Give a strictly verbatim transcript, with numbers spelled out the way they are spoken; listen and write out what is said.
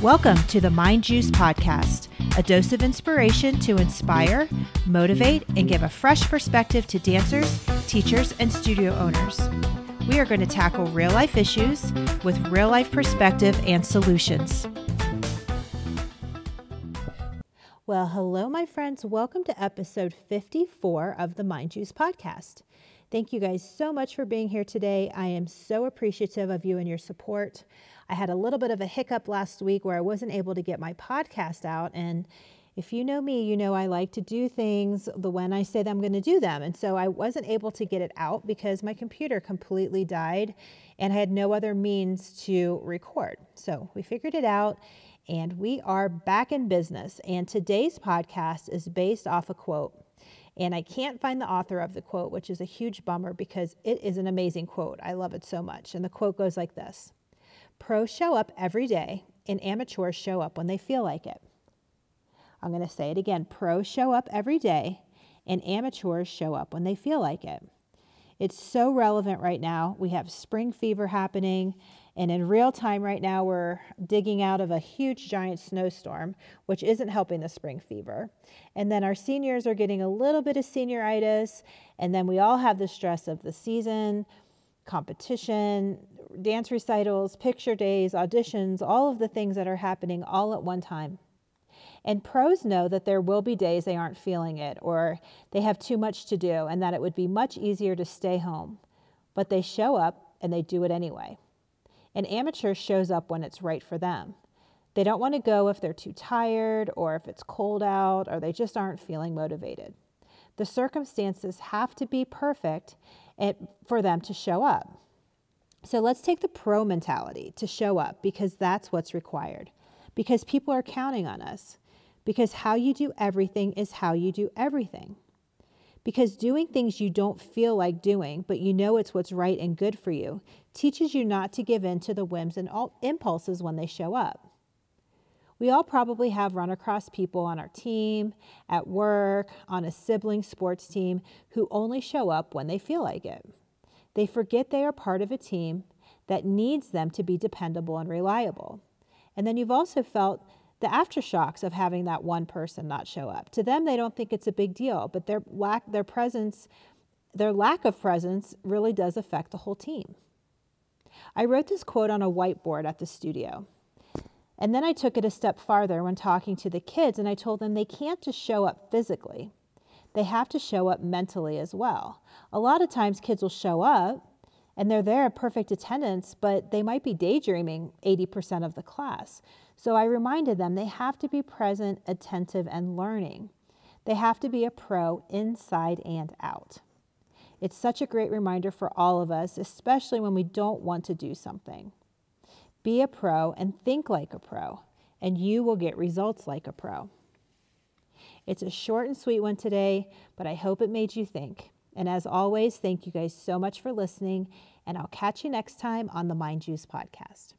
Welcome to the Mind Juice Podcast, a dose of inspiration to inspire, motivate, and give a fresh perspective to dancers, teachers, and studio owners. We are going to tackle real-life issues with real-life perspective and solutions. Well, hello, my friends. Welcome to episode fifty-four of the Mind Juice Podcast. Thank you guys so much for being here today. I am so appreciative of you and your support. I had a little bit of a hiccup last week where I wasn't able to get my podcast out. And if you know me, you know I like to do things the when I say that I'm going to do them. And so I wasn't able to get it out because my computer completely died and I had no other means to record. So we figured it out and we are back in business. And today's podcast is based off a quote. And I can't find the author of the quote, which is a huge bummer because it is an amazing quote. I love it so much. And the quote goes like this: "Pros show up every day and amateurs show up when they feel like it." I'm going to say it again. Pros show up every day and amateurs show up when they feel like it. It's so relevant right now. We have spring fever happening. And in real time right now, we're digging out of a huge giant snowstorm, which isn't helping the spring fever. And then our seniors are getting a little bit of senioritis. And then we all have the stress of the season, competition, dance recitals, picture days, auditions, all of the things that are happening all at one time. And pros know that there will be days they aren't feeling it or they have too much to do and that it would be much easier to stay home. But they show up and they do it anyway. An amateur shows up when it's right for them. They don't want to go if they're too tired or if it's cold out or they just aren't feeling motivated. The circumstances have to be perfect for them to show up. So let's take the pro mentality to show up because that's what's required. Because people are counting on us. Because how you do everything is how you do everything. Because doing things you don't feel like doing, but you know it's what's right and good for you, teaches you not to give in to the whims and impulses when they show up. We all probably have run across people on our team, at work, on a sibling sports team, who only show up when they feel like it. They forget they are part of a team that needs them to be dependable and reliable. And then you've also felt the aftershocks of having that one person not show up. To them, they don't think it's a big deal, but their lack, their presence, their lack of presence really does affect the whole team. I wrote this quote on a whiteboard at the studio. And then I took it a step farther when talking to the kids, and I told them they can't just show up physically. They have to show up mentally as well. A lot of times kids will show up and they're there at perfect attendance, but they might be daydreaming eighty percent of the class. So I reminded them they have to be present, attentive, and learning. They have to be a pro inside and out. It's such a great reminder for all of us, especially when we don't want to do something. Be a pro and think like a pro, and you will get results like a pro. It's a short and sweet one today, but I hope it made you think. And as always, thank you guys so much for listening, and I'll catch you next time on the Mind Juice Podcast.